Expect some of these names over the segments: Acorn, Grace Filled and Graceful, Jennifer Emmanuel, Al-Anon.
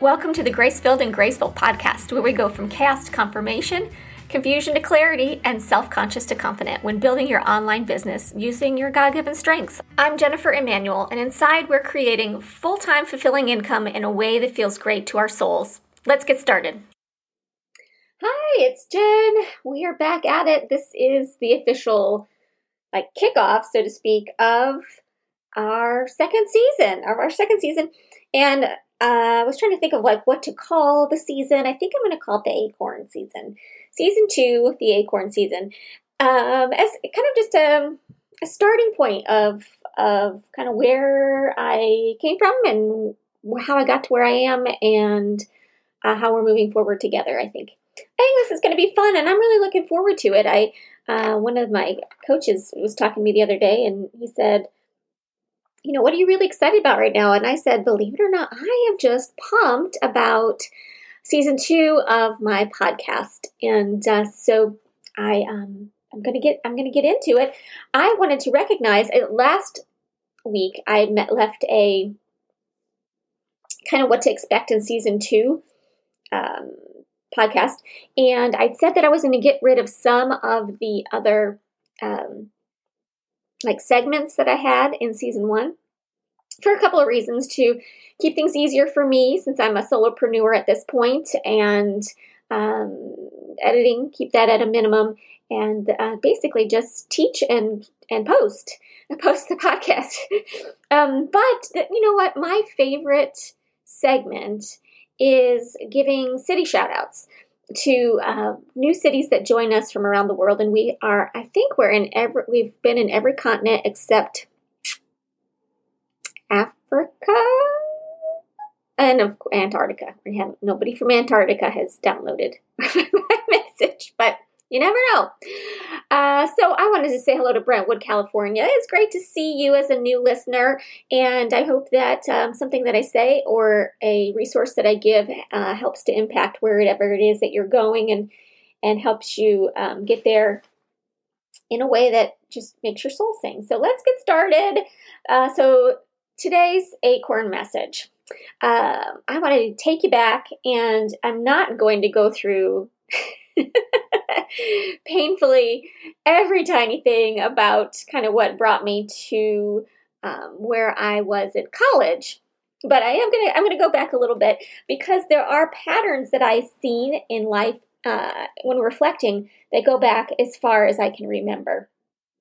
Welcome to the Grace Filled and Graceful podcast, where we go from chaos to confirmation, confusion to clarity, and self-conscious to confident when building your online business using your God-given strengths. I'm Jennifer Emmanuel, and inside we're creating full-time fulfilling income in a way that feels great to our souls. Let's get started. Hi, it's Jen. We are back at it. This is the official kickoff, so to speak, of our second season. And I was trying to think of what to call the season. I think I'm going to call it the Acorn season. Season 2, the Acorn season. As kind of just a starting point of kind of where I came from and how I got to where I am and how we're moving forward together, I think. This is going to be fun, and I'm really looking forward to it. One of my coaches was talking to me the other day, and he said, you know, what are you really excited about right now? And I said, believe it or not, I am just pumped about season 2 of my podcast. And so I'm going to get into it. I wanted to recognize last week I left a kind of what to expect in season 2 podcast. And I said that I was going to get rid of some of the other segments that I had in season 1 for a couple of reasons, to keep things easier for me since I'm a solopreneur at this point, and editing, keep that at a minimum, and basically just teach and post the podcast. But you know what? My favorite segment is giving city shout outs to new cities that join us from around the world, and we've been in every continent except Africa and Antarctica. Nobody from Antarctica has downloaded my message, but you never know. So I wanted to say hello to Brentwood, California. It's great to see you as a new listener, and I hope that something that I say or a resource that I give helps to impact wherever it is that you're going, and helps you get there in a way that just makes your soul sing. So let's get started. So today's Acorn message. I wanted to take you back, and I'm not going to go through painfully every tiny thing about kind of what brought me to where I was in college, but I'm gonna go back a little bit, because there are patterns that I've seen in life when reflecting that go back as far as I can remember.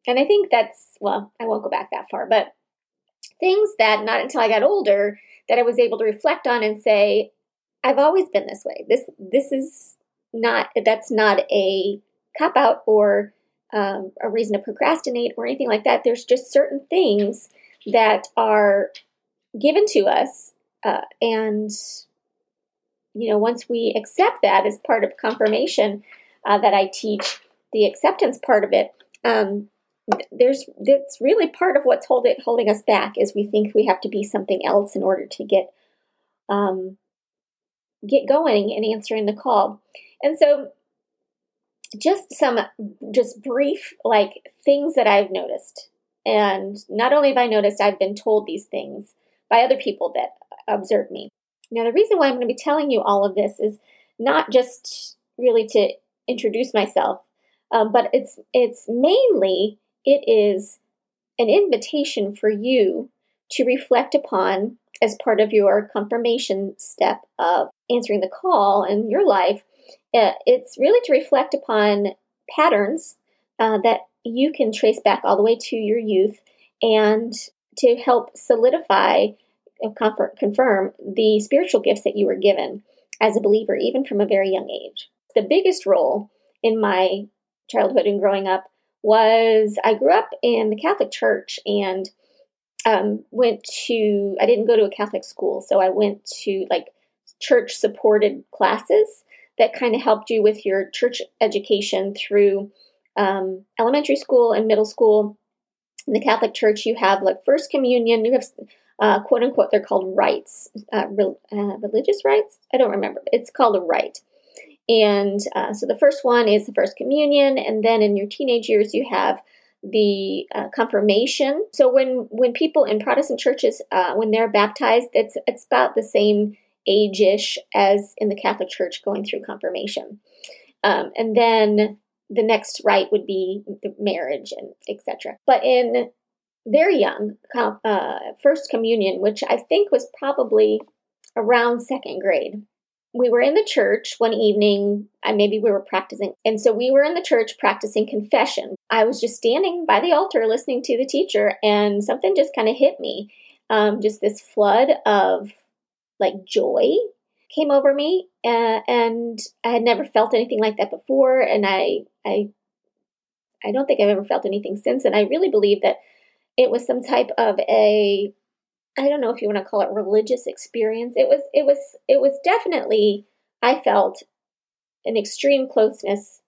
And I think I won't go back that far, but things that not until I got older that I was able to reflect on and say, I've always been this way. This is that's not a cop-out or a reason to procrastinate or anything like that. There's just certain things that are given to us. And, you know, once we accept that as part of confirmation that I teach, the acceptance part of it, that's really part of what's holding us back, is we think we have to be something else in order to get going and answering the call. And so just brief, things that I've noticed. And not only have I noticed, I've been told these things by other people that observe me. Now, the reason why I'm going to be telling you all of this is not just really to introduce myself, but it's mainly, it is an invitation for you to reflect upon as part of your confirmation step of answering the call in your life. It's really to reflect upon patterns that you can trace back all the way to your youth, and to help solidify and confirm the spiritual gifts that you were given as a believer, even from a very young age. The biggest role in my childhood and growing up was I grew up in the Catholic Church, and I didn't go to a Catholic school, so I went to church supported classes that kind of helped you with your church education through elementary school and middle school. In the Catholic Church, you have First Communion, you have quote unquote, they're called rites, religious rites. I don't remember. It's called a rite. And so the first one is the First Communion, and then in your teenage years, you have the confirmation. So when people in Protestant churches, when they're baptized, it's about the same age-ish as in the Catholic Church going through confirmation. And then the next rite would be the marriage and etc. But in their young First Communion, which I think was probably around second grade, we were in the church one evening, maybe we were practicing. And so we were in the church practicing confession. I was just standing by the altar listening to the teacher, and something just kind of hit me. Just this flood of like joy came over me, and I had never felt anything like that before. And I don't think I've ever felt anything since. And I really believe that it was some type of a, I don't know if you want to call it religious experience. It was definitely, I felt an extreme closeness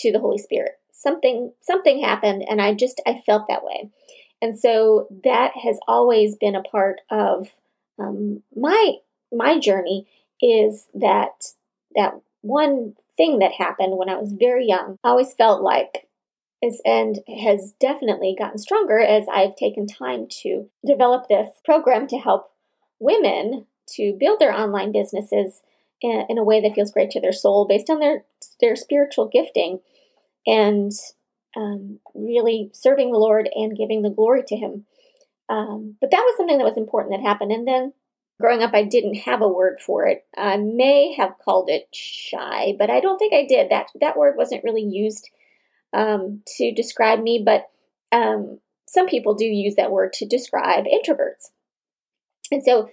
to the Holy Spirit. Something happened, and I felt that way. And so that has always been a part of my journey, is that one thing that happened when I was very young. I always felt like is, and has definitely gotten stronger as I've taken time to develop this program to help women to build their online businesses in a way that feels great to their soul based on their spiritual gifting, and really serving the Lord and giving the glory to Him. But that was something that was important that happened. And then growing up, I didn't have a word for it. I may have called it shy, but I don't think I did. That word wasn't really used to describe me, but some people do use that word to describe introverts. And so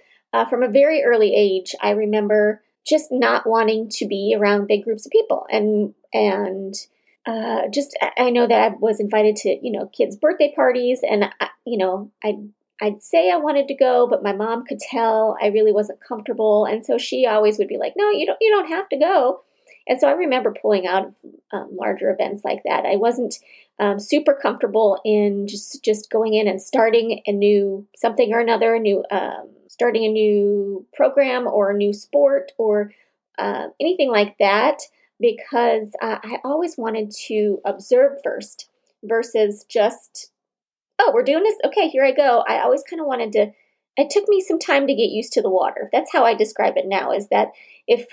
from a very early age, I remember just not wanting to be around big groups of people. And I know that I was invited to, kids' birthday parties, and I'd say I wanted to go, but my mom could tell I really wasn't comfortable. And so she always would be like, no, you don't have to go. And so I remember pulling out of larger events like that. I wasn't super comfortable in just going in and starting a new something or another, starting a new program or a new sport or anything like that, because I always wanted to observe first versus just, oh, we're doing this. Okay, here I go. I always kind of wanted to. It took me some time to get used to the water. That's how I describe it now, is that if,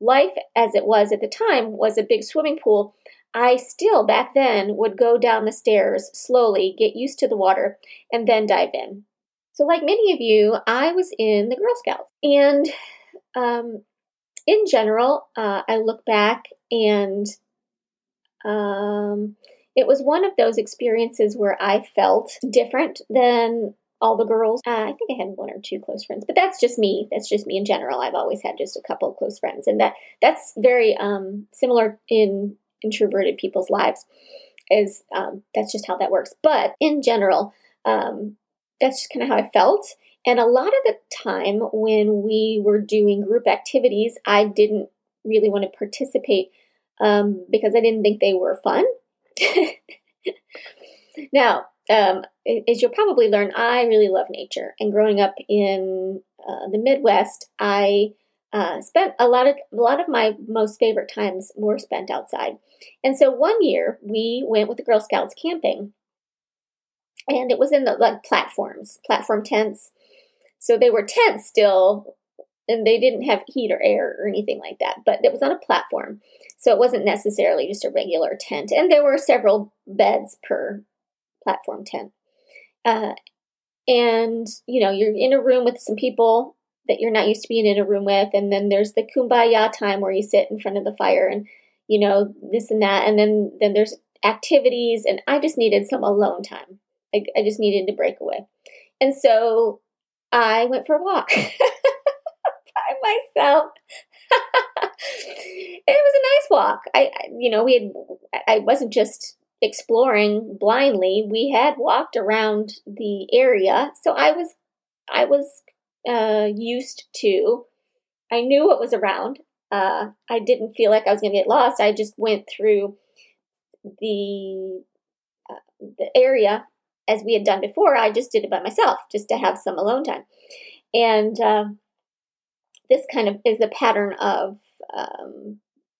life as it was at the time was a big swimming pool, I still back then would go down the stairs slowly, get used to the water, and then dive in. So like many of you, I was in the Girl Scouts. And in general, I look back and it was one of those experiences where I felt different than all the girls. I think I had one or two close friends, but that's just me. That's just me in general. I've always had just a couple of close friends, and that's very similar in introverted people's lives, is that's just how that works. But in general, that's just kind of how I felt. And a lot of the time when we were doing group activities, I didn't really want to participate because I didn't think they were fun. Now, as you'll probably learn, I really love nature. And growing up in the Midwest, I spent a lot of my most favorite times were spent outside. And so one year we went with the Girl Scouts camping, and it was in the platform tents. So they were tents still, and they didn't have heat or air or anything like that, but it was on a platform. So it wasn't necessarily just a regular tent. And there were several beds per platform tent. And, you're in a room with some people that you're not used to being in a room with. And then there's the kumbaya time where you sit in front of the fire and, this and that. And then there's activities. And I just needed some alone time. I just needed to break away. And so I went for a walk by myself. It was a nice walk. I wasn't just exploring blindly. We had walked around the area, so I was used to. I knew what was around. I didn't feel like I was going to get lost. I just went through the area as we had done before. I just did it by myself, just to have some alone time, and this kind of is the pattern of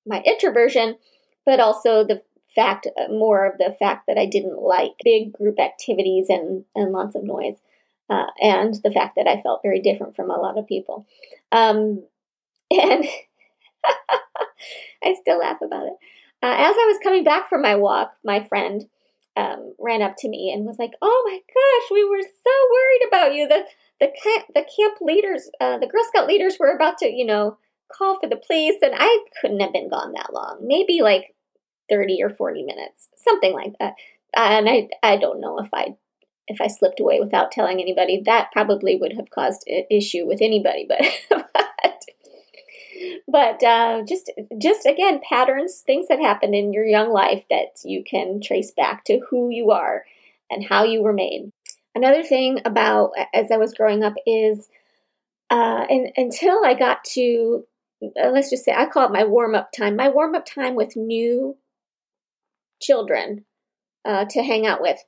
my introversion, but also more of the fact that I didn't like big group activities and lots of noise. and the fact that I felt very different from a lot of people. And I still laugh about it. As I was coming back from my walk, my friend ran up to me and was like, "Oh my gosh, we were so worried about you. The camp leaders, the Girl Scout leaders were about to, call for the police, and I couldn't have been gone that long. Maybe like 30 or 40 minutes, something like that." And I don't know if I slipped away without telling anybody. That probably would have caused an issue with anybody, but just again, patterns, things that happen in your young life that you can trace back to who you are and how you were made. Another thing about as I was growing up is, until I got to, let's just say, I call it my warm-up time. My warm-up time with new children to hang out with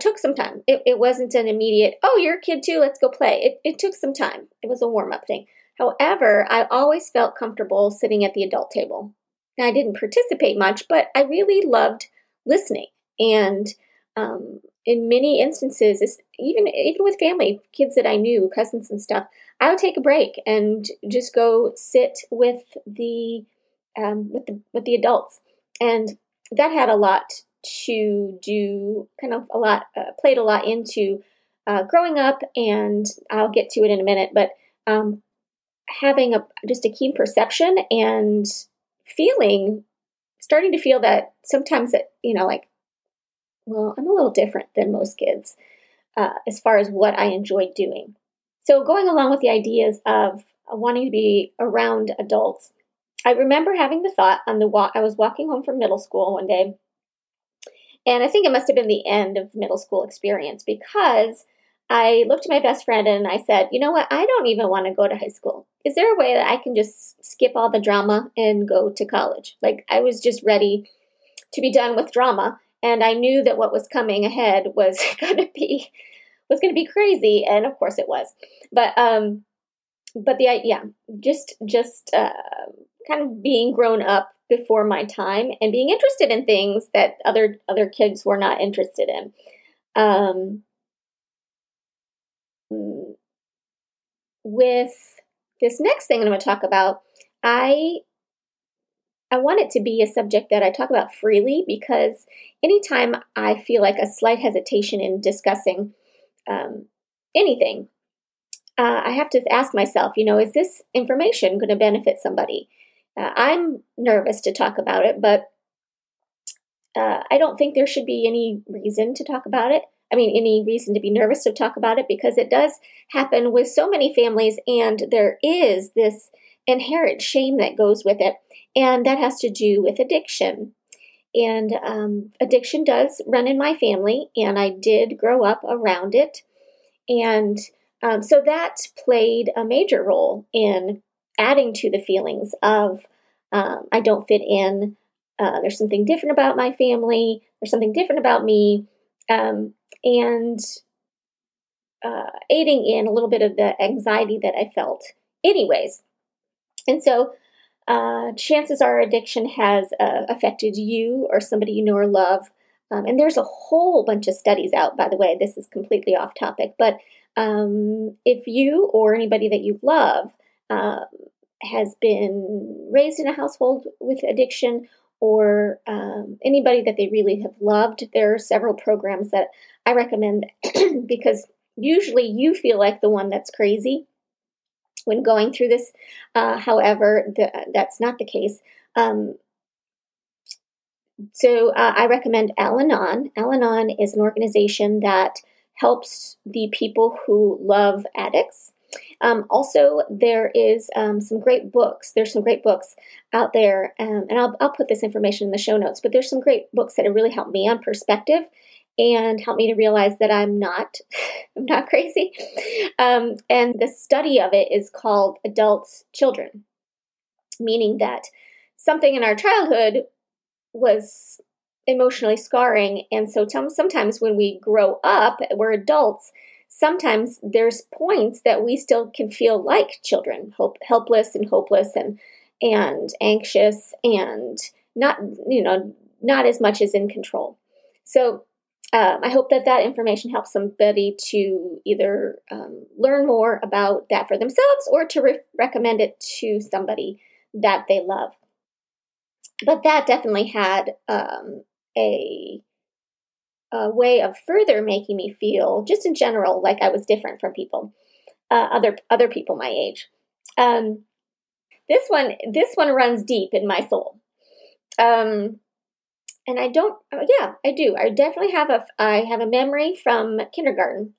took some time. It wasn't an immediate, "Oh, you're a kid too, let's go play." It took some time. It was a warm-up thing. However, I always felt comfortable sitting at the adult table. Now, I didn't participate much, but I really loved listening. And in many instances, even with family, kids that I knew, cousins and stuff, I would take a break and just go sit with the adults. And that had a lot to do, played a lot into growing up, and I'll get to it in a minute, but having just a keen perception and starting to feel that sometimes that, well, I'm a little different than most kids as far as what I enjoy doing. So going along with the ideas of wanting to be around adults, I remember having the thought on the walk. I was walking home from middle school one day, and I think it must have been the end of the middle school experience, because I looked at my best friend and I said, "You know what? I don't even want to go to high school. Is there a way that I can just skip all the drama and go to college?" Like, I was just ready to be done with drama, and I knew that what was coming ahead was going to be crazy, and of course it was. But kind of being grown up before my time and being interested in things that other kids were not interested in. With this next thing I'm going to talk about, I want it to be a subject that I talk about freely, because anytime I feel like a slight hesitation in discussing anything, I have to ask myself, is this information going to benefit somebody? I'm nervous to talk about it, but I don't think there should be any reason to talk about it. I mean, any reason to be nervous to talk about it, because it does happen with so many families, and there is this inherent shame that goes with it, and that has to do with addiction. And addiction does run in my family, and I did grow up around it. And so that played a major role in adding to the feelings of I don't fit in, there's something different about my family, there's something different about me, and aiding in a little bit of the anxiety that I felt anyways. And so chances are addiction has affected you or somebody you know or love. And there's a whole bunch of studies out, by the way. This is completely off topic. But if you or anybody that you love has been raised in a household with addiction, or anybody that they really have loved, there are several programs that I recommend because usually you feel like the one that's crazy when going through this. However, that's not the case. So I recommend Al-Anon. Al-Anon is an organization that helps the people who love addicts. Also, there is some great books. There's some great books out there, and I'll put this information in the show notes, but there's some great books that have really helped me on perspective and helped me to realize that I'm not crazy. And the study of it is called Adult Children, meaning that something in our childhood was emotionally scarring. And so sometimes when we grow up, we're adults, sometimes there's points that we still can feel like children, helpless and hopeless and anxious and not as much as in control. So I hope that that information helps somebody to either learn more about that for themselves or to recommend it to somebody that they love. But that definitely had a way of further making me feel, just in general, like I was different from people, other people my age. This one runs deep in my soul. And I don't, yeah, I do. I definitely have I have a memory from kindergarten,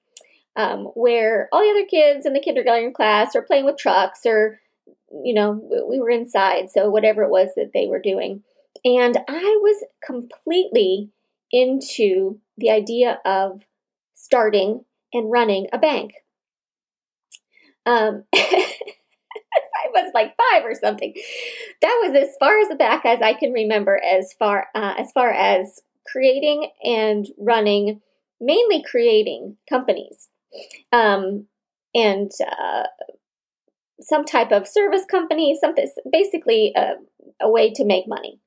where all the other kids in the kindergarten class are playing with trucks or, you know, we were inside. So whatever it was that they were doing. And I was completely into the idea of starting and running a bank. I was like 5 or something. That was as far as back as I can remember, as far as creating and running, mainly creating companies, and some type of service company, something basically a way to make money.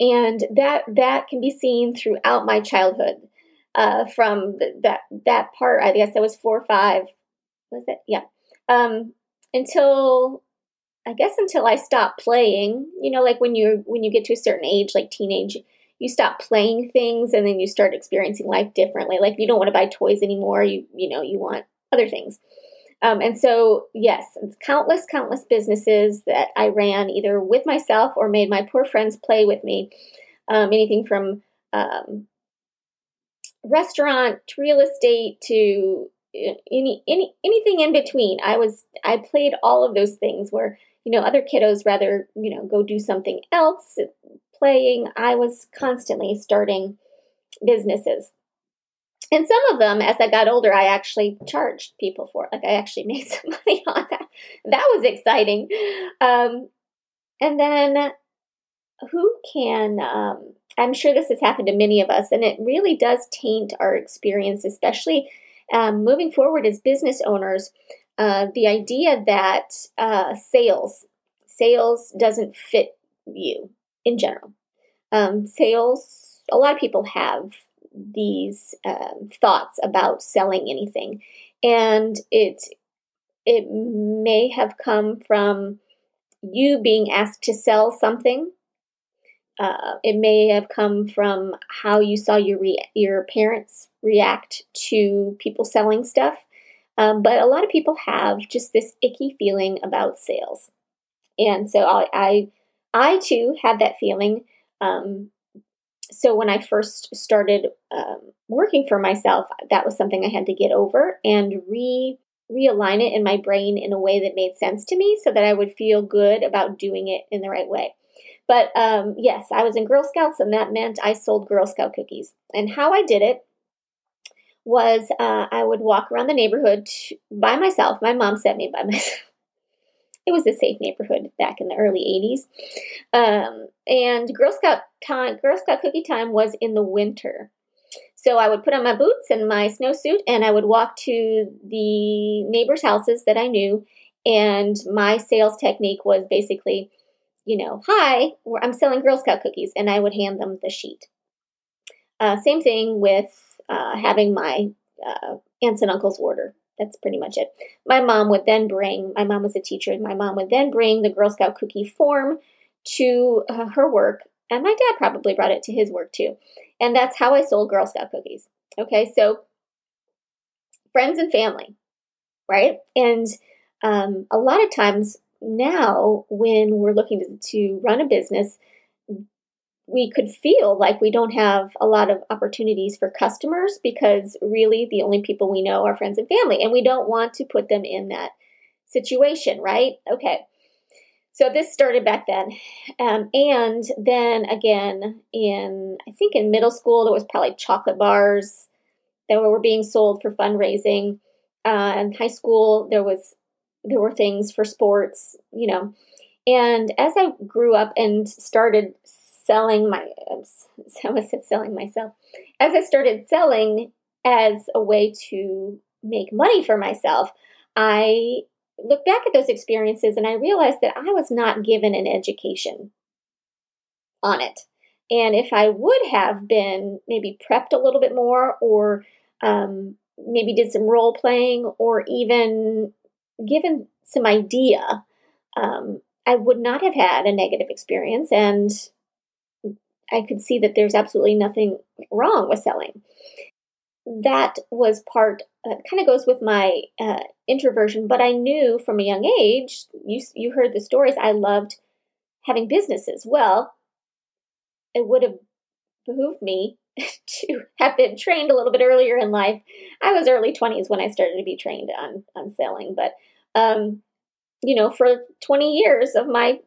And that can be seen throughout my childhood, from that part. I guess I was 4 or 5. Was it? Yeah. Until I stopped playing, you know, like when you get to a certain age, like teenage, you stop playing things and then you start experiencing life differently. Like you don't want to buy toys anymore. You know, you want other things. And so yes, countless businesses that I ran either with myself or made my poor friends play with me. Anything from, restaurant to real estate to, anything in between. I played all of those things where, you know, other kiddos rather, you know, go do something else playing. I was constantly starting businesses. And some of them, as I got older, I actually charged people for it. Like I actually made some money on that. That was exciting. And then who can, I'm sure this has happened to many of us, and it really does taint our experience, especially moving forward as business owners, the idea that sales doesn't fit you in general. A lot of people have these thoughts about selling anything, and it may have come from you being asked to sell something. It may have come from how you saw your parents react to people selling stuff. But a lot of people have just this icky feeling about sales. And so I too had that feeling. So when I first started working for myself, that was something I had to get over and realign it in my brain in a way that made sense to me so that I would feel good about doing it in the right way. But yes, I was in Girl Scouts, and that meant I sold Girl Scout cookies. And how I did it was I would walk around the neighborhood by myself. My mom sent me by myself. It was a safe neighborhood back in the early 80s. And Girl Scout cookie time was in the winter. So I would put on my boots and my snowsuit, and I would walk to the neighbors' houses that I knew, and my sales technique was basically, you know, hi, I'm selling Girl Scout cookies, and I would hand them the sheet. Same thing with having my aunts and uncles order. That's pretty much it. My mom was a teacher, and my mom would then bring the Girl Scout cookie form to her work, and my dad probably brought it to his work too. And that's how I sold Girl Scout cookies. Okay, so friends and family, right? And a lot of times, now, when we're looking to run a business, we could feel like we don't have a lot of opportunities for customers because really the only people we know are friends and family, and we don't want to put them in that situation, right? Okay. So this started back then. And then again, I think in middle school, there was probably chocolate bars that were being sold for fundraising. In high school, there were things for sports, you know, and as I grew up and started as I started selling as a way to make money for myself, I look back at those experiences and I realized that I was not given an education on it. And if I would have been maybe prepped a little bit more, or maybe did some role playing, or even given some idea, I would not have had a negative experience. And I could see that there's absolutely nothing wrong with selling. That was part, kind of goes with my introversion, but I knew from a young age, you heard the stories, I loved having businesses. Well, it would have behooved me to have been trained a little bit earlier in life. I was early 20s when I started to be trained on selling, but for 20 years of my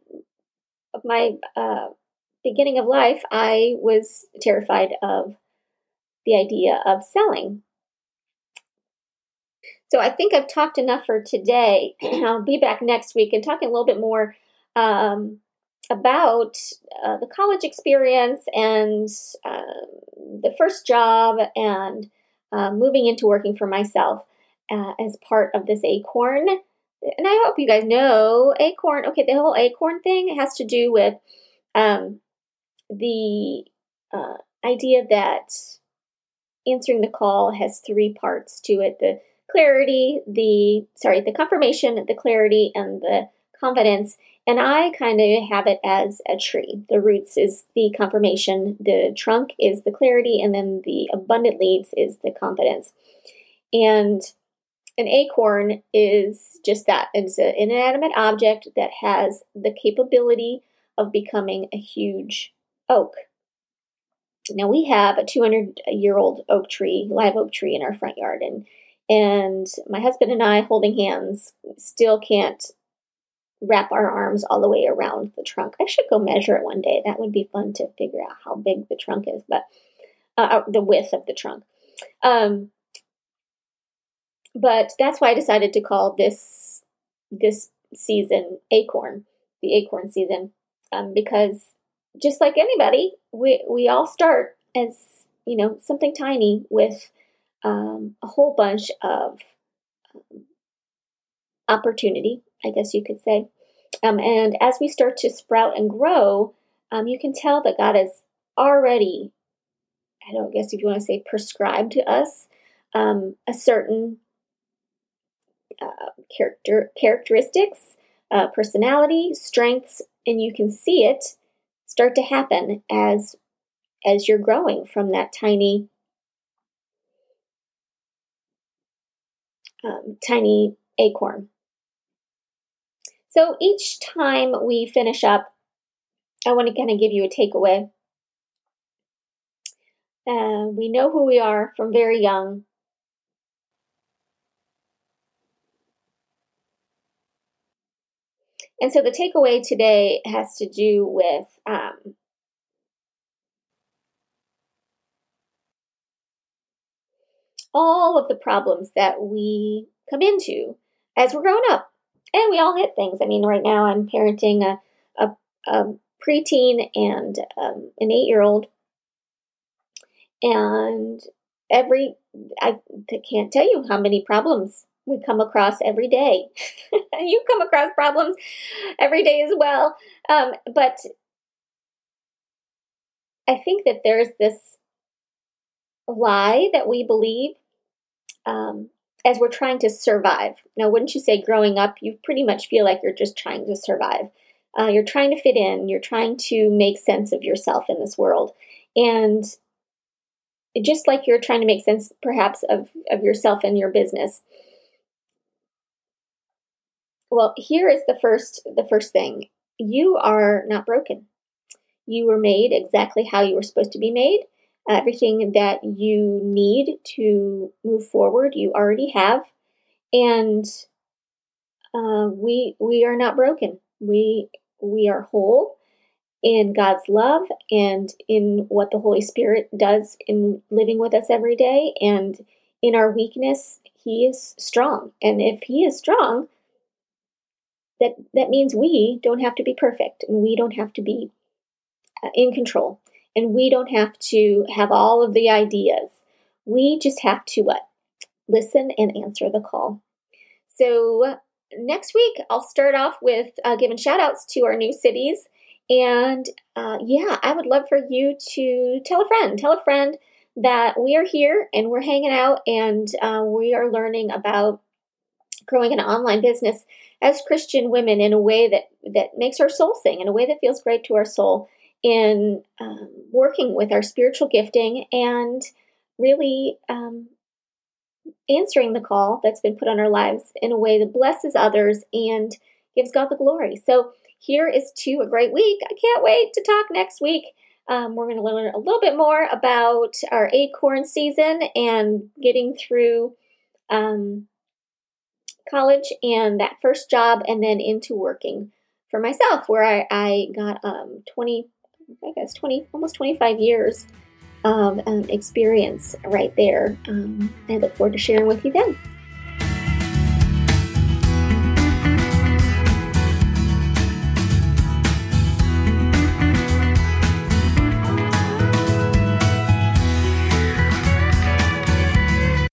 beginning of life, I was terrified of the idea of selling. So I think I've talked enough for today. I'll be back next week and talking a little bit more about the college experience and the first job and moving into working for myself as part of this Acorn. And I hope you guys know Acorn. Okay, the whole Acorn thing, it has to do with the idea that answering the call has three parts to it: the confirmation, the clarity, and the confidence. And I kind of have it as a tree. The roots is the confirmation, the trunk is the clarity, and then the abundant leaves is the confidence. And an acorn is just that. It's an inanimate object that has the capability of becoming a huge oak. Now we have a 200-year-old oak tree, live oak tree in our front yard. And my husband and I, holding hands, still can't wrap our arms all the way around the trunk. I should go measure it one day. That would be fun to figure out how big the trunk is, but the width of the trunk. But that's why I decided to call this season Acorn, the Acorn season, because just like anybody, we all start as something tiny with a whole bunch of opportunity, I guess you could say. And as we start to sprout and grow, you can tell that God has already, I don't guess if you want to say prescribed to us, a certain characteristics, personality, strengths, and you can see it start to happen as you're growing from that tiny acorn. So each time we finish up, I want to kind of give you a takeaway. We know who we are from very young. And so the takeaway today has to do with all of the problems that we come into as we're growing up. And we all hit things. I mean, right now I'm parenting a preteen and an 8-year-old. And I can't tell you how many problems we come across every day. You come across problems every day as well. But I think that there's this lie that we believe as we're trying to survive. Now, wouldn't you say growing up, you pretty much feel like you're just trying to survive. You're trying to fit in. You're trying to make sense of yourself in this world. And just like you're trying to make sense, perhaps, of yourself and your business. Well, here is the first thing. You are not broken. You were made exactly how you were supposed to be made. Everything that you need to move forward, you already have. And we are not broken. We are whole in God's love and in what the Holy Spirit does in living with us every day. And in our weakness, He is strong. And if He is strong, that means we don't have to be perfect, and we don't have to be in control. And we don't have to have all of the ideas. We just have to listen and answer the call. So next week, I'll start off with giving shout outs to our new cities And I would love for you to tell a friend that we are here and we're hanging out, and we are learning about growing an online business as Christian women in a way that makes our soul sing, in a way that feels great to our soul, in working with our spiritual gifting and really answering the call that's been put on our lives in a way that blesses others and gives God the glory. So here is to a great week. I can't wait to talk next week. We're going to learn a little bit more about our Acorn season and getting through college and that first job, and then into working for myself, where I got 25 years of experience right there. I look forward to sharing with you then.